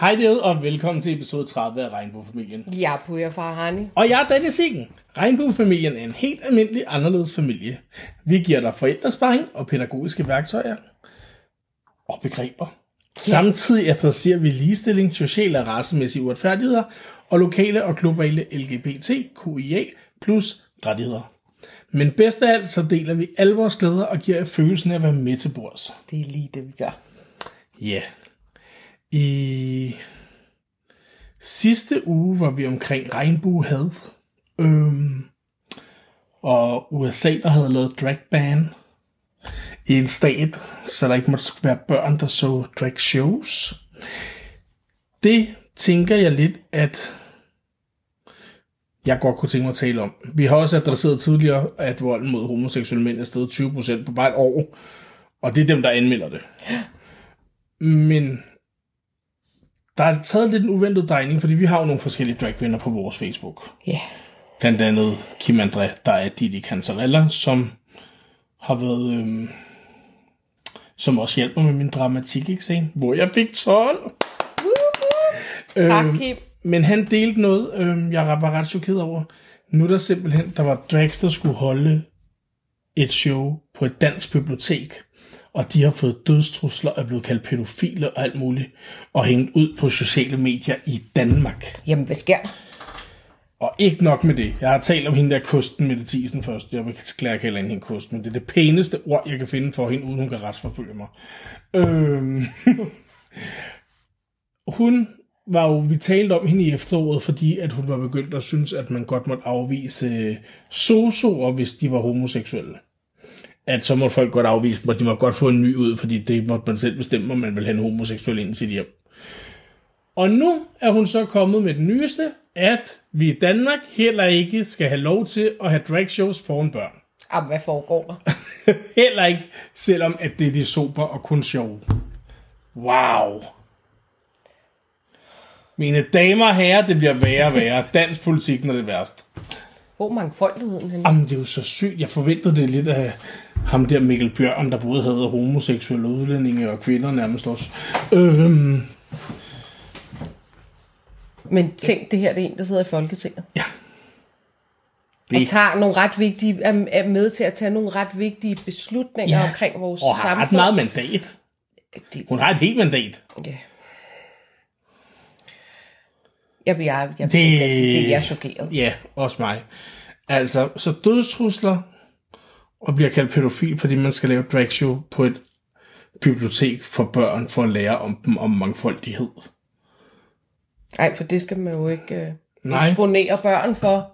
Hej derude, og velkommen til episode 30 af Regnbuefamilien. Jeg er Pujer Farhani. Og jeg er Danisigen. Regnbuefamilien er en helt almindelig, anderledes familie. Vi giver dig forældresparring og pædagogiske værktøjer og begreber. Ja. Samtidig adresserer vi ligestilling, sociale og racemæssige uretfærdigheder og lokale og globale LGBTQIA+ rettigheder. Men bedst af alt, så deler vi alle vores glæder og giver følelsen af at være med til bords. Det er lige det, vi gør. Ja. Yeah. I sidste uge var vi omkring regnbuehad, og USA, der havde lavet dragban i en stat, så der ikke måtte være børn, der så dragshows. Det tænker jeg lidt, at jeg godt kunne tænke mig at tale om. Vi har også adresseret tidligere, at volden mod homoseksuelle mænd er steget 20% på bare et år, og det er dem, der anmelder det. Men der er taget lidt en uventet drejning, fordi vi har jo nogle forskellige dragvenner på vores Facebook. Ja. Yeah. Blandt andet Kim André, der er Didi Cantarella, som har været, som også hjælper med min dramatik-eksamen, hvor jeg fik 12. Tak, Kim. Men han delte noget, jeg var ret chokeret over. Nu der simpelthen, der var drags, der skulle holde et show på et dansk bibliotek. Og de har fået dødstrusler og er blevet kaldt pædofile og alt muligt, og hængt ud på sociale medier i Danmark. Jamen, hvad sker der? Og ikke nok med det. Jeg har talt om hende der kosten med det tisen først. Jeg vil klare kalde hende kosten, men det er det pæneste ord, jeg kan finde for hende, uden hun kan retsforfølge mig. Hun var jo, vi talte om hende i efteråret, fordi at hun var begyndt at synes, at man godt måtte afvise sosuer, hvis de var homoseksuelle. At så måtte folk godt afvise dem, og de måtte godt få en ny ud, fordi det måtte man selv bestemme, om man ville have en homoseksuel ind i sit hjem. Og nu er hun så kommet med den nyeste, at vi i Danmark heller ikke skal have lov til at have dragshows foran børn. Jamen, hvad foregår der? Heller ikke, selvom at det er de sober og kun sjove. Wow! Mine damer og herrer, det bliver værre og værre. Dansk politik, når det er værst. Hvor mangfoldigheden henne? Jamen, det er jo så sygt. Jeg forventede det lidt af ham der Mikkel Bjørn, der både havde homoseksuelle udlændinge og kvinder nærmest også. Men tænk, det her det er en, der sidder i Folketinget. Ja. Det. Og tager nogle ret vigtige, er med til at tage nogle ret vigtige beslutninger omkring vores samfund. Og har ret meget mandat. Hun har et helt mandat. Ja. Det er chokeret. Ja, også mig. Altså, så dødstrusler og bliver kaldt pædofil, fordi man skal lave dragshow på et bibliotek for børn, for at lære om dem, om mangfoldighed. Nej, for det skal man jo ikke eksponere børn for.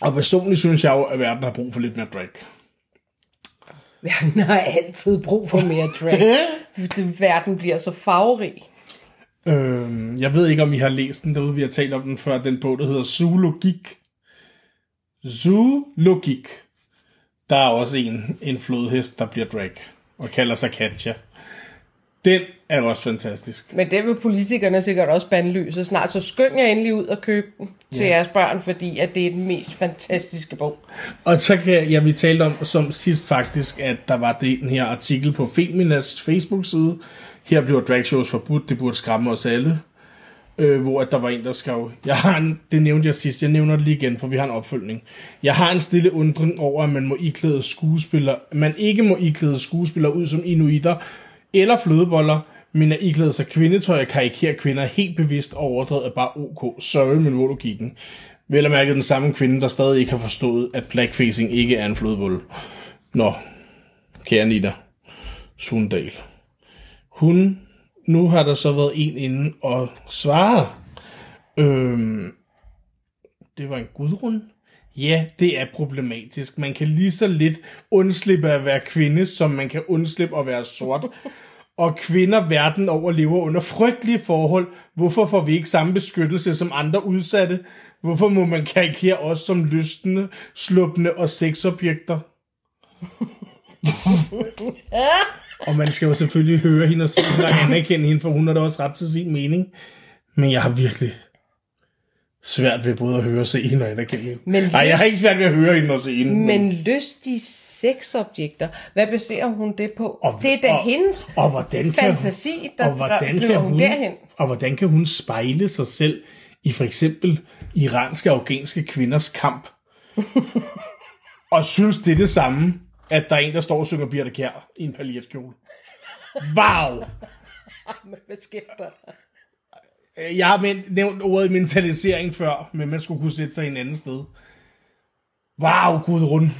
Og personligt synes jeg jo, at verden har brug for lidt mere drag. Verden har altid brug for mere drag. Verden bliver så farverig. Jeg ved ikke, om I har læst den derude. Vi har talt om den før. Den bog, der hedder Zoologik. Zoologik. Der er også en flodhest, der bliver drag og kalder sig Katja. Den er også fantastisk. Men det vil politikerne sikkert også bandlyse snart. Så skynd jer endelig ud og købe den til jeres børn, fordi at det er den mest fantastiske bog. Og så kan vi talte om som sidst faktisk, at der var den her artikel på Feminas Facebook-side. Her bliver dragshows forbudt, det burde skræmme os alle. Hvor der var en, der skrev, det nævnte jeg sidst, jeg nævner det lige igen, for vi har en opfølgning. Jeg har en stille undring over, at man ikke må iklæde skuespillere ud som inuiter eller flødeboller, men at iklæde sig kvindetøj og karikere kvinder helt bevidst og overdrevet er bare ok. Sorry, men hvor logikken. Vel at mærke den samme kvinde, der stadig ikke har forstået, at blackfacing ikke er en flødebolle. Nå, kære Ida Sundahl. Nu har der så været en inde og svare. Det var en Gudrun. Ja, det er problematisk. Man kan lige så lidt undslippe at være kvinde, som man kan undslippe at være sort. Og kvinder verden over lever under frygtelige forhold. Hvorfor får vi ikke samme beskyttelse som andre udsatte? Hvorfor må man karikere os som lystende, sluppende og sexobjekter? Og man skal jo selvfølgelig høre hende og se hende og anerkende hende, for hun har da også ret til sin mening. Men jeg har virkelig svært ved både at høre og se hende og anerkende. Nej, jeg har ikke svært ved at høre hende og se hende. Men lystige sexobjekter, hvad baserer hun det på? Og, det er da hendes fantasi, der driver hun derhen. Og hvordan kan hun spejle sig selv i for eksempel iranske og afghanske kvinders kamp? Og synes det er det samme, at der er en, der står og synger Birte Kjær i en paljetkjole. Wow! Hvad sker der? Jeg har nævnt ordet mentalisering før, men man skulle kunne sætte sig en anden sted. Wow, Gudrun.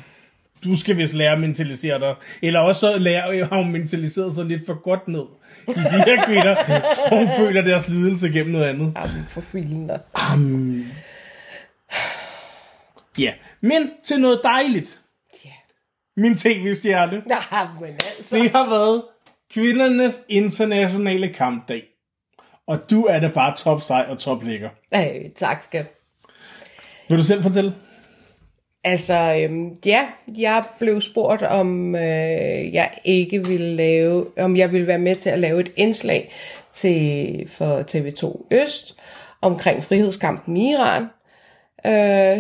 Du skal vist lære at mentalisere dig. Eller også har hun mentaliseret sig lidt for godt ned i de her kvinder, så hun føler deres lidelse gennem noget andet. Jamen, for filen da. Ja, men til noget dejligt. Ja. Yeah. Min tv-stjerne. Jamen altså. Det har været Kvindernes Internationale Kampdag. Og du er da bare top sej og top lækker. Hey, tak, skat. Vil du selv fortælle? Altså, ja, jeg blev spurgt, om jeg ikke ville lave, om jeg ville være med til at lave et indslag for TV2 Øst omkring frihedskampen i Iran,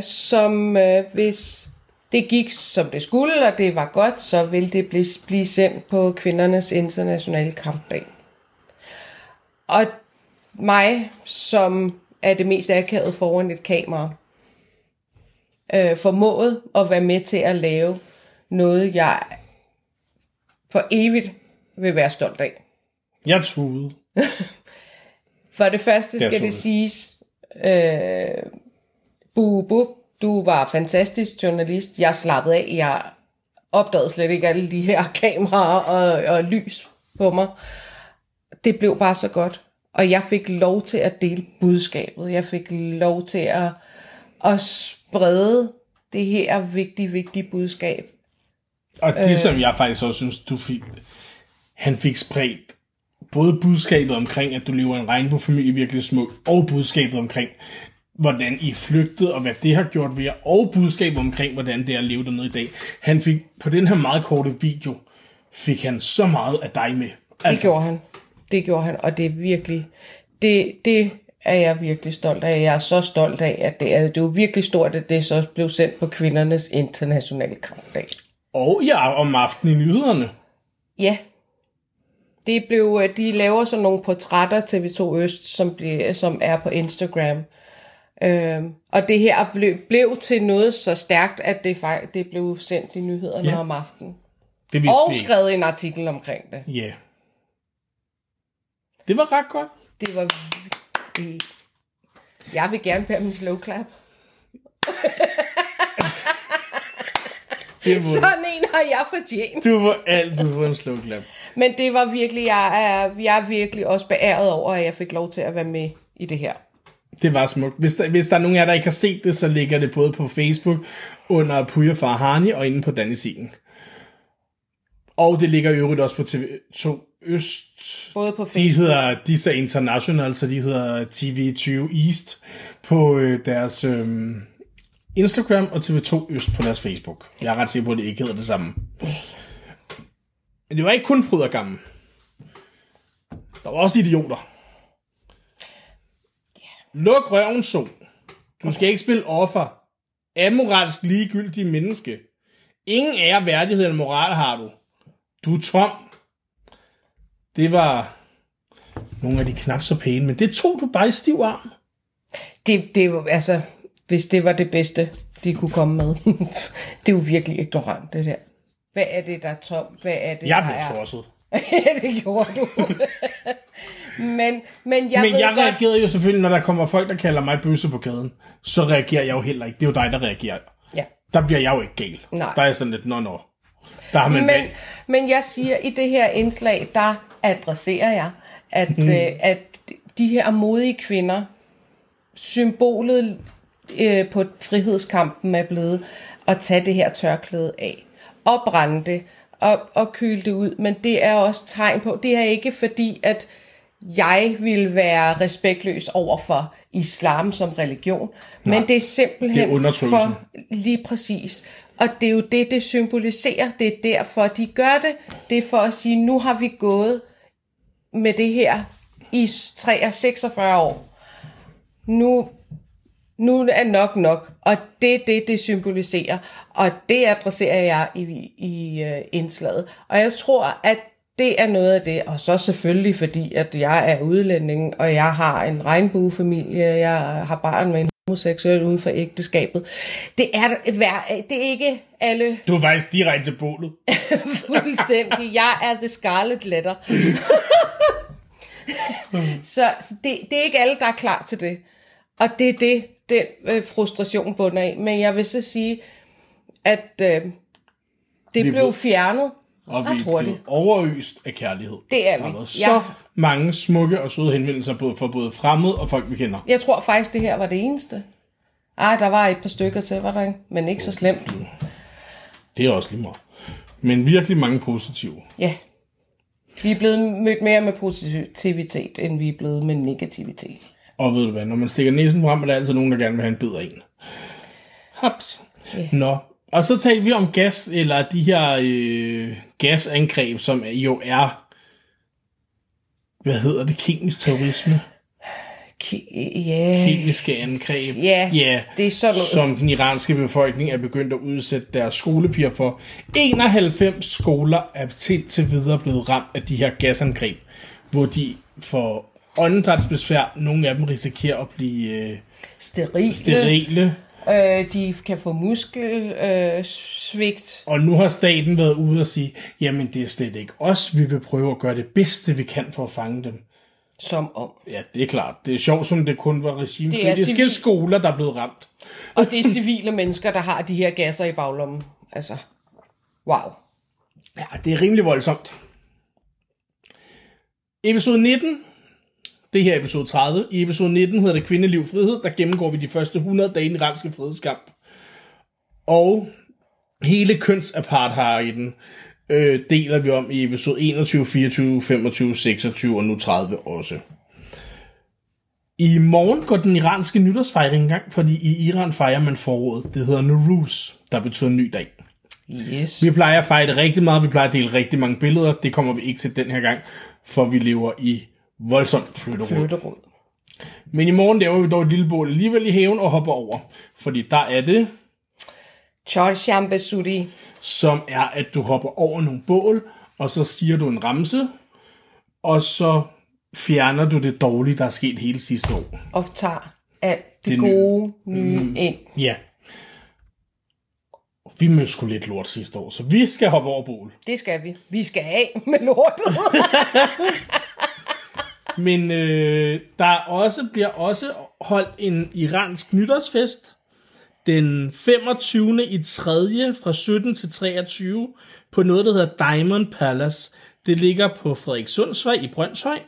som hvis det gik, som det skulle, og det var godt, så ville det blive sendt på Kvindernes Internationale Kampdag. Og mig, som er det mest akavet foran et kamera, formået at være med til at lave noget, jeg for evigt vil være stolt af. Jeg troede. For det første skal det siges, Bubu, du var fantastisk journalist. Jeg slappede af. Jeg opdagede slet ikke alle de her kameraer og lys på mig. Det blev bare så godt. Og jeg fik lov til at dele budskabet. Jeg fik lov til at sprede det her vigtige, vigtige budskab. Og det, som jeg faktisk også synes, han fik spredt. Både budskabet omkring, at du lever i en regnbuefamilie virkelig smuk, og budskabet omkring, hvordan I flygtede, og hvad det har gjort ved jer, og budskabet omkring, hvordan det er at leve dernede i dag. Han fik på den her meget korte video, fik han så meget af dig med. Altså, det gjorde han. Det gjorde han, og det er virkelig, det er jeg virkelig stolt af. Jeg er så stolt af, at det var virkelig stort, at det så blev sendt på Kvindernes Internationale Kampdag. Og ja, om aftenen i nyhederne. Ja. De laver sådan nogle portrætter TV2 Øst, som er på Instagram. Og det her blev til noget så stærkt, at det blev sendt i nyhederne om aftenen. Det og skrevet en artikel omkring det. Ja. Yeah. Det var ret godt. Det var... Jeg vil gerne bære min slow clap. Sådan en har jeg fortjent. Du var altid for en slow clap. Men det var virkelig... Jeg er virkelig også beæret over, at jeg fik lov til at være med i det her. Det var smukt. Hvis der er nogen af jer, der ikke har set det, så ligger det både på Facebook under Pujer Farhani og inde på Danisigen. Og det ligger i øvrigt også på TV2 Øst. Både på Facebook. De hedder Disag International, så de hedder TV2 Øst på deres Instagram, og TV2 Øst på deres Facebook. Jeg er ret sikker på, at det ikke hedder det samme. Men det var ikke kun fryd og gammen. Der var også idioter. Luk røven, sol. Du skal ikke spille offer. Amoralsk ligegyldige menneske. Ingen ære, værdighed eller moral har du. Du er tom. Det var nogle af de knap så pæne, men det tog du bare i stiv arm. Det altså, hvis det var det bedste, de kunne komme med. Det er jo virkelig ignorant, det der. Hvad er det, der er tom? Hvad er det, jeg blev tosset. Det gjorde du. Men jeg reagerer jo selvfølgelig, når der kommer folk, der kalder mig bøsse på gaden. Så reagerer jeg jo heller ikke. Det er jo dig, der reagerer. Ja. Der bliver jeg jo ikke gal. Nej. Der er sådan lidt, nå. Men jeg siger, i det her indslag, der adresserer jeg, at, at de her modige kvinder, symbolet på frihedskampen er blevet at tage det her tørklæde af, og brænde det, og køle det ud. Men det er også tegn på, det er ikke fordi, at jeg vil være respektløs over for islam som religion, nej, men det er simpelthen det er for lige præcis. Og det er jo det symboliserer, det er derfor, de gør det. Det er for at sige, nu har vi gået med det her i 46 år. Nu nu er nok, og det er det, det symboliserer, og det adresserer jeg i indslaget. Og jeg tror, at det er noget af det, og så selvfølgelig fordi, at jeg er udlænding, og jeg har en regnbuefamilie, jeg har barn med en homoseksuel uden for ægteskabet. Det er ikke alle... Du er faktisk direkte til bålet. Fuldstændig. Jeg er the Scarlet Letter. Så det er ikke alle, der er klar til det. Og det er det, den frustration bunder af. Men jeg vil så sige, at det blev fjernet. Og vi blev overøst af kærlighed. Det er vi. Der har været så mange smukke og søde henvendelser for både fremmede og folk, vi kender. Jeg tror faktisk, det her var det eneste. Ej, der var et par stykker til, var der ikke? Men ikke så slemt. Det er også lige meget. Men virkelig mange positive. Ja. Vi er blevet mødt mere med positivitet, end vi er blevet med negativitet. Og ved du hvad, når man stikker næsen frem, er der altid nogen, der gerne vil have en bedre en. Haps. Yeah. Nå. Og så taler vi om gas, eller de her gasangreb, som jo er, hvad hedder det, kemisk terrorisme? Kemiske angreb. Det er sådan noget. Som den iranske befolkning er begyndt at udsætte deres skolepiger for. 91 skoler er til videre blevet ramt af de her gasangreb, hvor de får åndedrætsbesvær. Nogle af dem risikerer at blive sterile. De kan få muskelsvigt. Og nu har staten været ude og sige, jamen det er slet ikke os, vi vil prøve at gøre det bedste vi kan for at fange dem. Som om. Ja, det er klart. Det er sjovt, som det kun var regimkritiske skoler, der er blevet ramt. Og det er civile mennesker, der har de her gasser i baglommen. Altså, wow. Ja, det er rimelig voldsomt. Episode 19. Det her er episode 30. I episode 19 hedder det Kvindeliv Frihed. Der gennemgår vi de første 100 dage i den iranske frihedskamp. Og hele kønsapartheiden deler vi om i episode 21, 24, 25, 26 og nu 30 også. I morgen går den iranske nytårsfejring i gang, fordi i Iran fejrer man foråret. Det hedder Nowruz, der betyder ny dag. Yes. Vi plejer at fejre det rigtig meget. Vi plejer at dele rigtig mange billeder. Det kommer vi ikke til den her gang, for vi lever i voldsomt flytterud. Men i morgen laver vi dog et lille bål alligevel i haven og hopper over. Fordi der er det... Chor-shambesuri. Som er, at du hopper over nogle bål, og så siger du en ramse, og så fjerner du det dårlige, der er sket hele sidste år. Og tager alt det gode ind. Ja. Vi mødte sgu lidt lort sidste år, så vi skal hoppe over bål. Det skal vi. Vi skal af med lortet. Men der også bliver også holdt en iransk nytårsfest den 25/3 fra 17 til 23 på noget, der hedder Diamond Palace. Det ligger på Frederikssundsvej i Brøndshøj.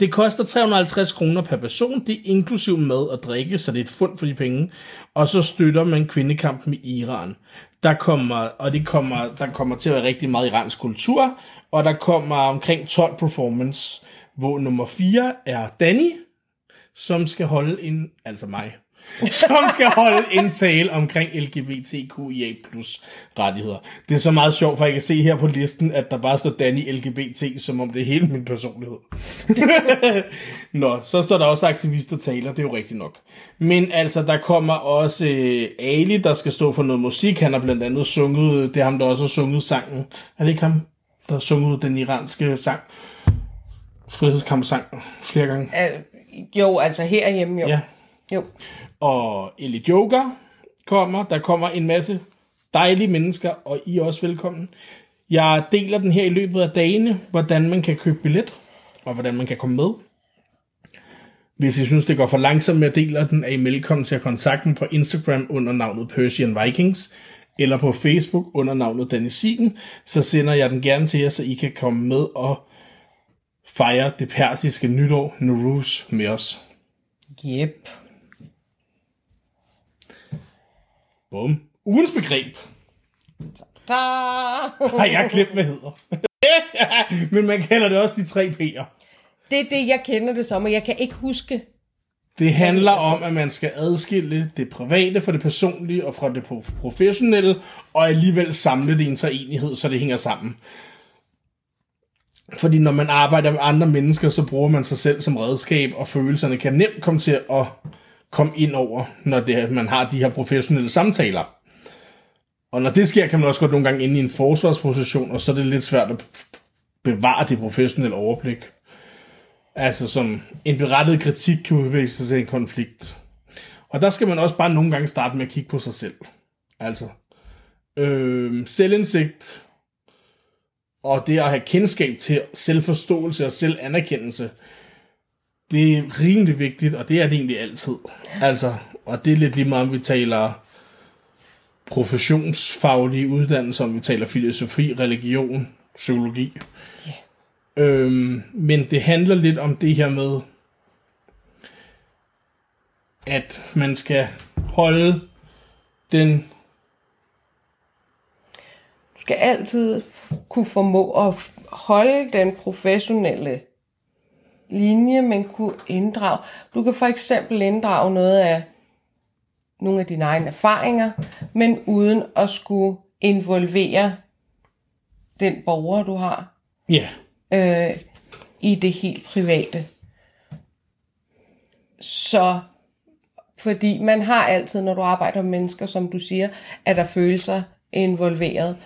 Det koster 350 kroner per person. Det er inklusiv mad og drikke, så det er et fund for de penge. Og så støtter man kvindekampen i Iran. Der kommer til at være rigtig meget iransk kultur, og der kommer omkring 12 performance, hvor nummer 4 er Danni, som skal holde en, altså mig, som skal holde en tale omkring LGBTQIA+ rettigheder. Det er så meget sjovt, for jeg kan se her på listen, at der bare står Danni LGBT, som om det er hele min personlighed. Nå, så står der også aktivister taler, det er jo rigtigt nok. Men altså, der kommer også Ali, der skal stå for noget musik. Han har blandt andet sunget, det er ham, der også har sunget sangen. Er det ikke ham, der har sunget den iranske sang? Frihedskampsang flere gange. Jo, altså herhjemme, jo. Ja. Jo. Og Eli Joker kommer. Der kommer en masse dejlige mennesker, og I er også velkommen. Jeg deler den her i løbet af dagene, hvordan man kan købe billet, og hvordan man kan komme med. Hvis I synes, det går for langsomt med at dele den, er I velkommen til at kontakte mig på Instagram under navnet Persian Vikings, eller på Facebook under navnet Danisigen. Så sender jeg den gerne til jer, så I kan komme med og fejre det persiske nytår, Nowruz, med os. Yep. Bum. Ugens begreb. Ta-da! Har jeg glemt, hvad hedder? Men man kalder det også de 3 P'er. Det er det, jeg kender det som, og jeg kan ikke huske. Det handler om, at man skal adskille det private fra det personlige og fra det professionelle, og alligevel samle det i en treenighed, så det hænger sammen. Fordi når man arbejder med andre mennesker, så bruger man sig selv som redskab, og følelserne kan nemt komme til at komme ind over, når det, man har de her professionelle samtaler. Og når det sker, kan man også godt nogle gange ind i en forsvarsposition, og så er det lidt svært at bevare det professionelle overblik. Altså som en berettiget kritik kan udvikle sig til en konflikt. Og der skal man også bare nogle gange starte med at kigge på sig selv. Altså selvindsigt og det at have kendskab til selvforståelse og selvanerkendelse, det er rimelig vigtigt, og det er det egentlig altid. Altså, og det er lidt lige meget, om vi taler professionsfaglige uddannelser, om vi taler filosofi, religion, psykologi. Yeah. Men det handler lidt om det her med, at man skal holde den... Du skal altid kunne formå at holde den professionelle linje, man kunne inddrage. Du kan for eksempel inddrage noget af nogle af dine egne erfaringer, men uden at skulle involvere den borger, du har, i det helt private. Så, fordi man har altid, når du arbejder med mennesker, som du siger, at der følelser involveret.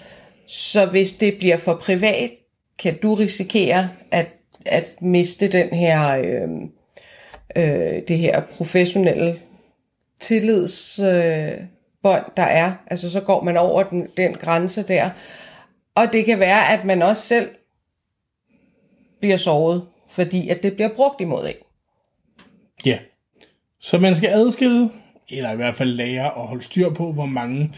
Så hvis det bliver for privat, kan du risikere at miste den her, det her professionelle tillidsbånd, der er. Altså så går man over den grænse der. Og det kan være, at man også selv bliver såret, fordi at det bliver brugt imod en. Ja. Så man skal adskille, eller i hvert fald lære at holde styr på, hvor mange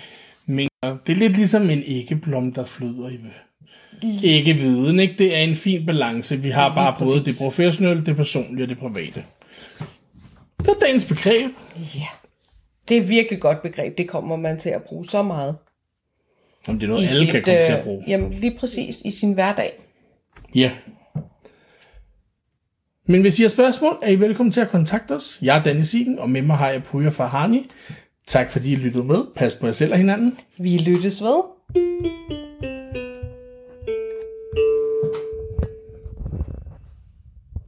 mængder. Det er lidt ligesom en æggeblom, der flyder i ikke viden, ikke? Det er en fin balance. Vi har bare både det professionelle, det personlige og det private. Det er dagens begreb. Ja, det er et virkelig godt begreb. Det kommer man til at bruge så meget. Jamen, det er noget, alle kan komme til at bruge. Jamen, lige præcis i sin hverdag. Ja. Men hvis I har spørgsmål, er I velkommen til at kontakte os. Jeg er Danisigen, og med mig har jeg Pujer Farhani. Tak fordi I lyttede med. Pas på jer selv og hinanden. Vi lyttes ved.